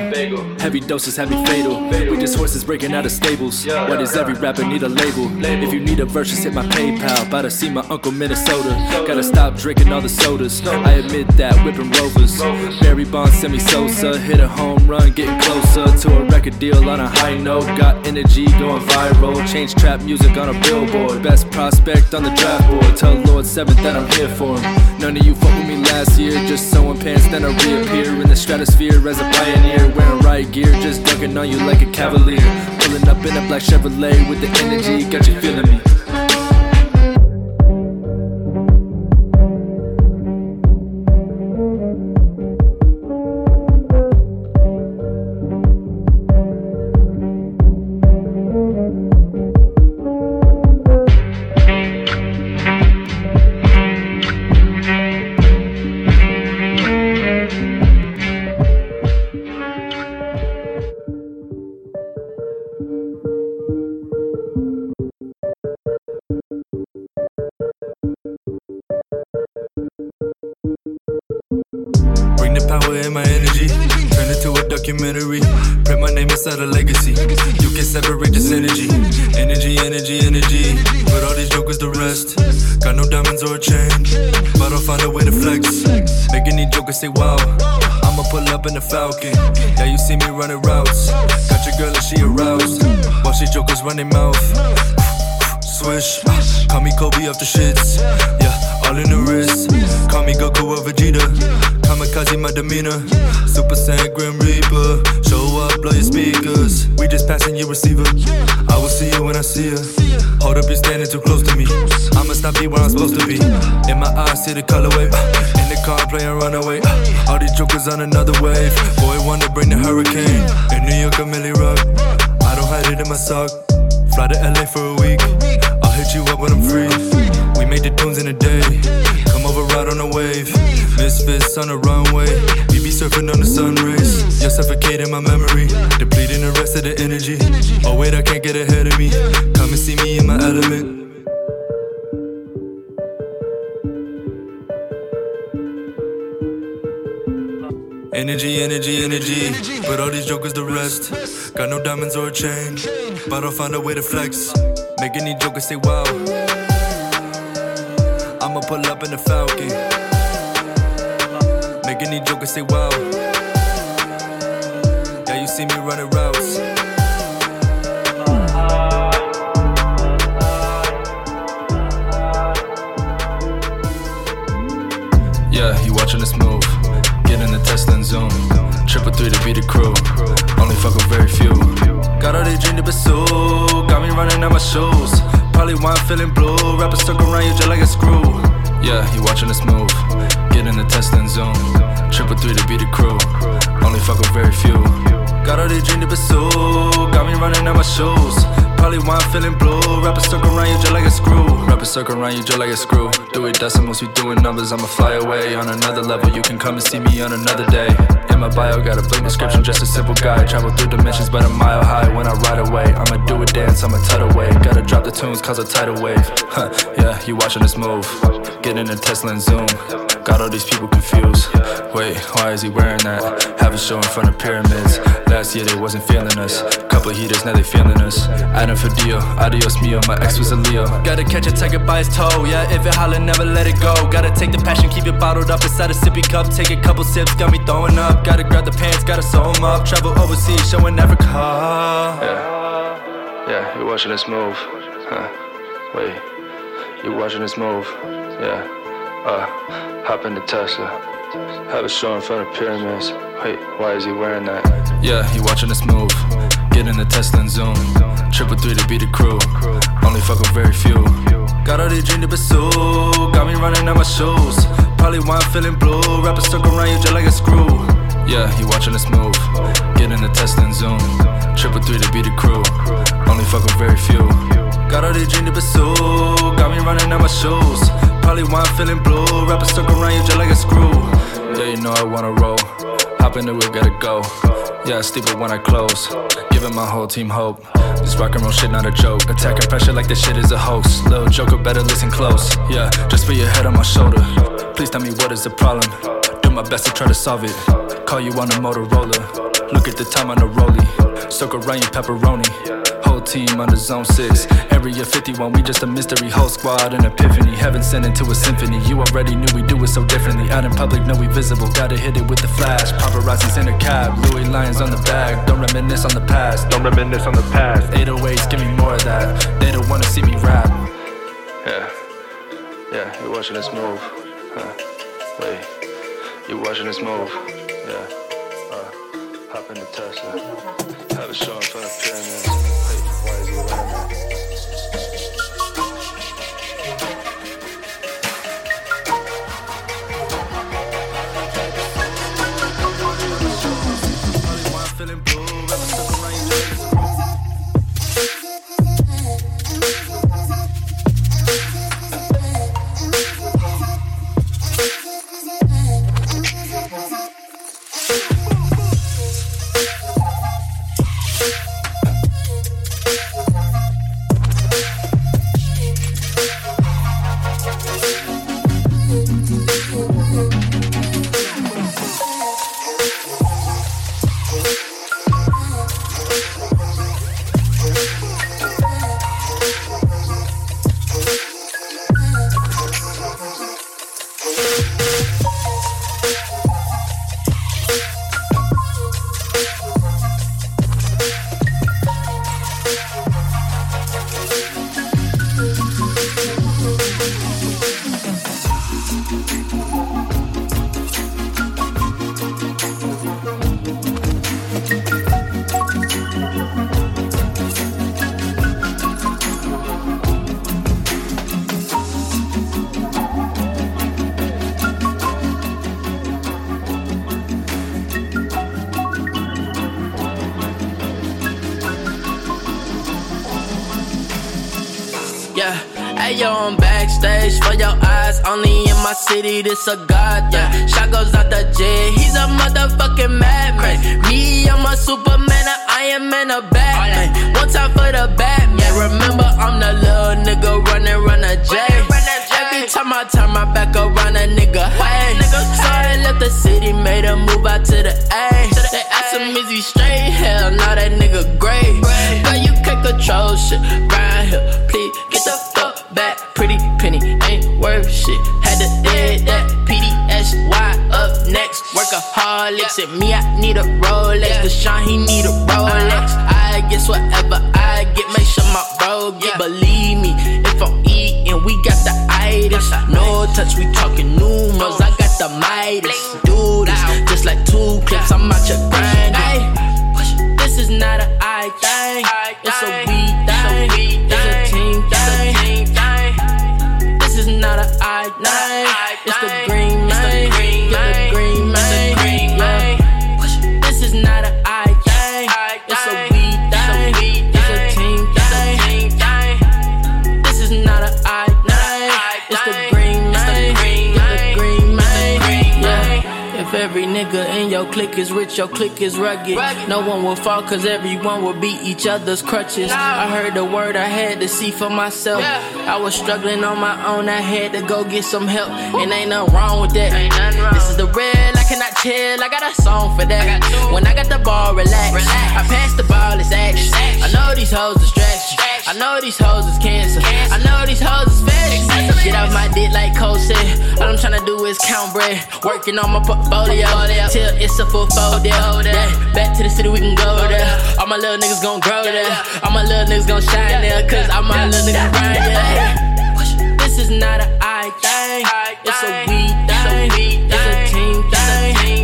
Heavy doses have me fatal. We just horses breaking out of stables. Why does every rapper need a label? If you need a verse, just hit my PayPal. About to see my uncle Minnesota. Gotta stop drinking all the sodas. I admit that, whipping Rovers. Barry Bonds, Sammy Sosa. Hit a home run, getting closer to a record deal on a high note. Got energy going viral. Change trap music on a billboard. Best prospect on the draft board. Tell Lord seventh that I'm here for him. None of you fuck with me last year. Just sewing pants, then I reappear in the stratosphere as a pioneer. Wearing riot gear, just dunking on you like a cavalier. Pulling up in a black Chevrolet with the energy, got you feeling me. documentary. Print my name inside a legacy. You can separate this energy. Energy, energy, energy. Put all these jokers to rest. Got no diamonds or a chain, but I'll find a way to flex. Making these jokers say wow. I'ma pull up in a Falcon. Yeah, you see me running routes. Got your girl and she aroused. Watch these jokers run their mouth. Swish. Call me Kobe off the shits. Yeah, all in the wrist. Call me Goku or Vegeta. Kamikaze, my demeanor. Super Saiyan, Grim Reaper. Show up, blow your speakers. We just passing your receiver. I will see you when I see you. Hold up, you're standing too close to me. I'ma stop you where I'm supposed to be. In my eyes, see the colorway. In the car, playing Runaway. All these jokers on another wave. Boy, wanna bring the hurricane. In New York, I'm Millie Rock. I don't hide it in my sock. Fly to L A for a week. I'll hit you up when I'm free. We made the tunes in a day. Over ride on a wave, Misfits on the runway. We be surfing on the sun rays. You're suffocating my memory, depleting the rest of the energy. Oh wait, I can't get ahead of me. Come and see me in my element. Energy, energy, energy. Put all these jokers to rest. Got no diamonds or a chain, but I'll find a way to flex. Making these jokers say wow. I'ma pull up in the Falcon. Making these jokers say wow. Yeah, you see me running routes. Yeah, you watching this move. Get in the test and zoom. Triple three to be the crew. Only fuck with very few. Got all these dreams to pursue. Got me running out my shoes. Probably why I'm feeling blue. Rappers stuck around you just like a screw. Yeah, you watching this move. Get in the testing zone. Triple three to be the crew. Only fuck with very few. Got all these dreams to pursue. Got me running out my shoes. Probably why I'm feeling blue. Rappers stuck around you just like a screw. Rappers stuck around you just like a screw. Doing decimals, we doing numbers. I'ma fly away on another level. You can come and see me on another day. In my bio, got a blank description, just a simple guy. Travel through dimensions, but a mile high when I ride away. I'ma do a dance, I'ma tidal wave. Gotta drop the tunes, cause a tidal wave. Huh, yeah, you watching this move. Get in a Tesla and Zoom. Got all these people confused. Wait, why is he wearing that? Have a show in front of pyramids. Last year they wasn't feeling us. Couple heaters, now they feeling us. Adam for Dio, adios mio, my ex was a Leo. Gotta catch a tiger by his toe, yeah, if it holler, never let it go. Gotta take the passion, keep it bottled up inside a sippy cup. Take a couple sips, got me throwing up. Gotta grab the pants, gotta sew them up. Travel overseas, showing never call. Yeah, yeah, you watching this move. Huh. Wait, you watching this move. Yeah, uh, hop in the Tesla. Have a show in front of pyramids. Wait, why is he wearing that? Yeah, you watching this move. Get in the Tesla and Zoom. Triple three to be the crew. Only fuck with very few. Got all these dreams to pursue. Got me running out my shoes. Probably why I'm feeling blue. Rappers stuck around you just like a screw. Yeah, you watching this move. Get in the Tesla and Zoom. Triple three to be the crew. Only fuck with very few. Got all these dreams to pursue. Got me running out my shoes. Probably why I'm feeling blue. Rappers stuck around you just like a screw. Yeah, you know I wanna roll. Hop in the wheel, gotta go. Yeah, I sleep it when I close. Giving my whole team hope. This rock and roll shit not a joke. Attacking pressure like this shit is a hoax. Little joker, better listen close. Yeah, just put your head on my shoulder. Please tell me what is the problem. Do my best to try to solve it. Call you on a Motorola. Look at the time on the rollie. Circle around your pepperoni. Whole team under zone six. Area fifty-one, we just a mystery. Whole squad an epiphany. Heaven sent into a symphony. You already knew we do it so differently. Out in public, no we visible. Gotta hit it with the flash. Paparazzi's in a cab. Louis Lyons on the bag. Don't reminisce on the past. Don't reminisce on the past. eight oh eights, give me more of that. They don't wanna see me rap. Yeah. Yeah, you watching this move. Huh. Wait. You watching this move. Yeah. Uh, hop in the Tesla. Have a show in front of pyramids. yeah. Ayo, I'm backstage for your eyes. Only in my city, this a god, yeah. Shot goes out the jet, he's a motherfucking madman. Me, I'm a Superman, an Iron Man, a Batman. One time for the Batman. Remember, I'm the little nigga running, run a J. Time I turn my back around a nigga, hey. So I left the city, made a move out to the A. They asked him, is he straight? Hell, now that nigga gray. But you can't control shit, round here, please get the fuck back. Pretty penny ain't worth shit. Had to dead that P D S Y up next. Workaholic, said me, I need a Rolex. Deshaun, he need a Rolex. I guess whatever I get, make sure my bro get. Believe me, if I'm eating, we got the itis. No touch, we talking numerals. I got the Midas. Do this, just like two clips. I'm out your grind. Ay, this is not an I thing. It's a we thing. It's a team thing. This is not an I thing. It's the green man. It's the green man. This is not an I thing. It's a we thing. It's a team thing. This is not an I thing. Every nigga in your clique is rich, your clique is rugged. No one will fall cause everyone will beat each other's crutches. I heard the word I had to see for myself. I was struggling on my own, I had to go get some help. And ain't nothing wrong with that. This is the real, I cannot chill, I got a song for that. When I got the ball, relax. I pass the ball, it's action. I know these hoes are stretch. I know these hoes is cancer. I know these hoes is fashion. Get off my dick like Cole said. All I'm tryna do is count bread. Working on my portfolio till it's a full fold there. Back to the city, we can go there. All my little niggas gon' grow there. All my little niggas gon' shine there. Cause all my little niggas grind there. This is not an I thing. It's a we thing. It's a team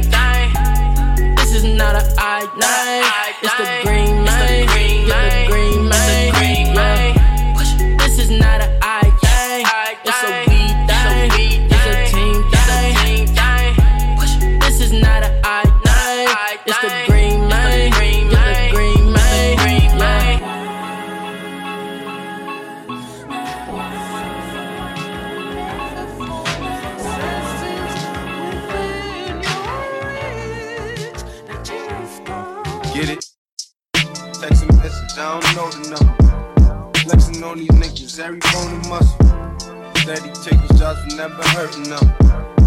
thing. This is not an I thing. It's the green man. It's the green man. This is not an I thing. It's a we thing. It's a team thing. This is not an I thing. It's the green man. It's the green man. Get it? Text a message, I don't know the number. Flexing on these niggas, every bone and muscle. Steady taking shots, never hurting them.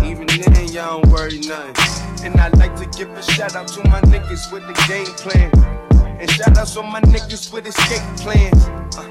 Even then, y'all don't worry nothing. And I'd like to give a shout out to my niggas with the game plan. And shout outs on my niggas with escape plans. Uh,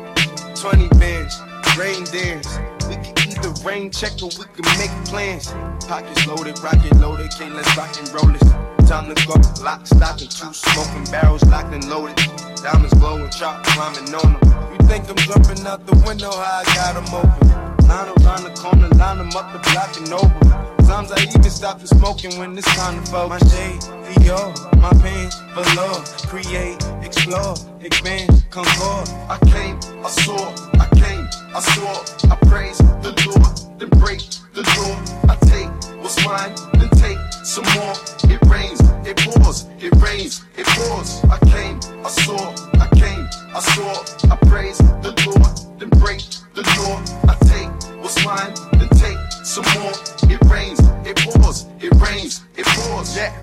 twenty bands, rain dance. We can either rain check or we can make plans. Pockets loaded, rocket loaded, can't let's rock and roll it. Time to go, lock, stock, and two smoking barrels locked and loaded. Diamonds glowing, chop, climbing on them. You think I'm jumping out the window, how I got them open. Line around the corner, line them up, the block and over. Sometimes I even stop the smoking when it's time to fold. My shade, Dior, my pants, below. Create, explore, expand, come forward. I came, I saw, I came, I saw. I praise the Lord, then break the door. I take what's mine, then take some more. It rains, it pours, it rains, it pours. I came, I saw, I came, I saw. I praise the Lord, then break the door. I take what's mine, then take some more. It rains, it pours, it rains, it pours. Yeah,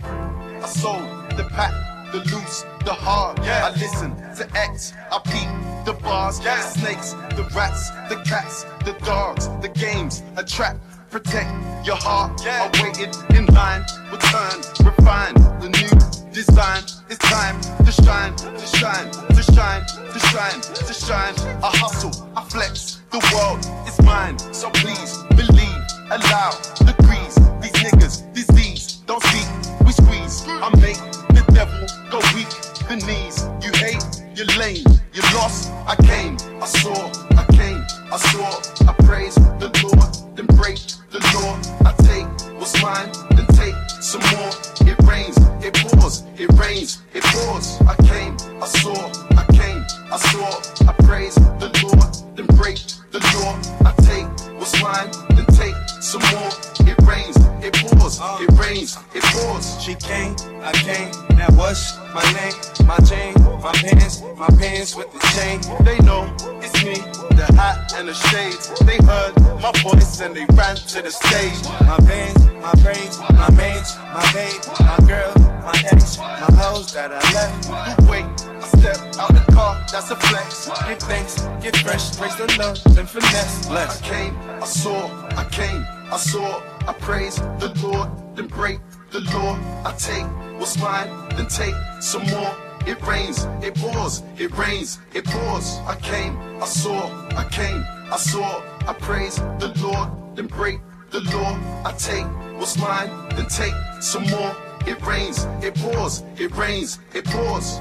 I sold the pack, the loose, the hard. Yeah, I listen to X, I peep the bars. Yeah, the snakes, the rats, the cats, the dogs, the games, a trap. Protect your heart. Yeah, I waited in line, return, refine the new design. It's time to shine, to shine, to shine, to shine, to shine. I hustle, I flex. The world is mine, so please believe. Allow the grease, these niggas, disease, don't speak, we squeeze. I make the devil go weak, the knees, you hate, you're lame, you lost. I came, I saw, I came, I saw. I praise the Lord, then break the law. I take what's mine, then take some more. It rains, it pours, it rains, it pours. I came, I saw, I came, I saw. I praise the Lord, then break the law. I take what's mine, then take some more. It rains, it pours, it rains, it pours. She came, I came, that was my name, my chain, my pants, my pants with the chain. They know it's me, the hot and the shades. They heard my voice and they ran to the stage. My veins, my brains, my mains, my babe, my girl, my ex, my hoes that I left. You wait, I step out the car, that's a flex. Get thanks, get fresh, raise the love, then finesse. Bless. I came, I saw, I came, I saw, I praise the Lord, then break the law. I take what's mine, then take some more. It rains, it pours, it rains, it pours. I came, I saw, I came, I saw, I praise the Lord, then break the law. I take what's mine, then take some more. It rains, it pours, it rains, it pours.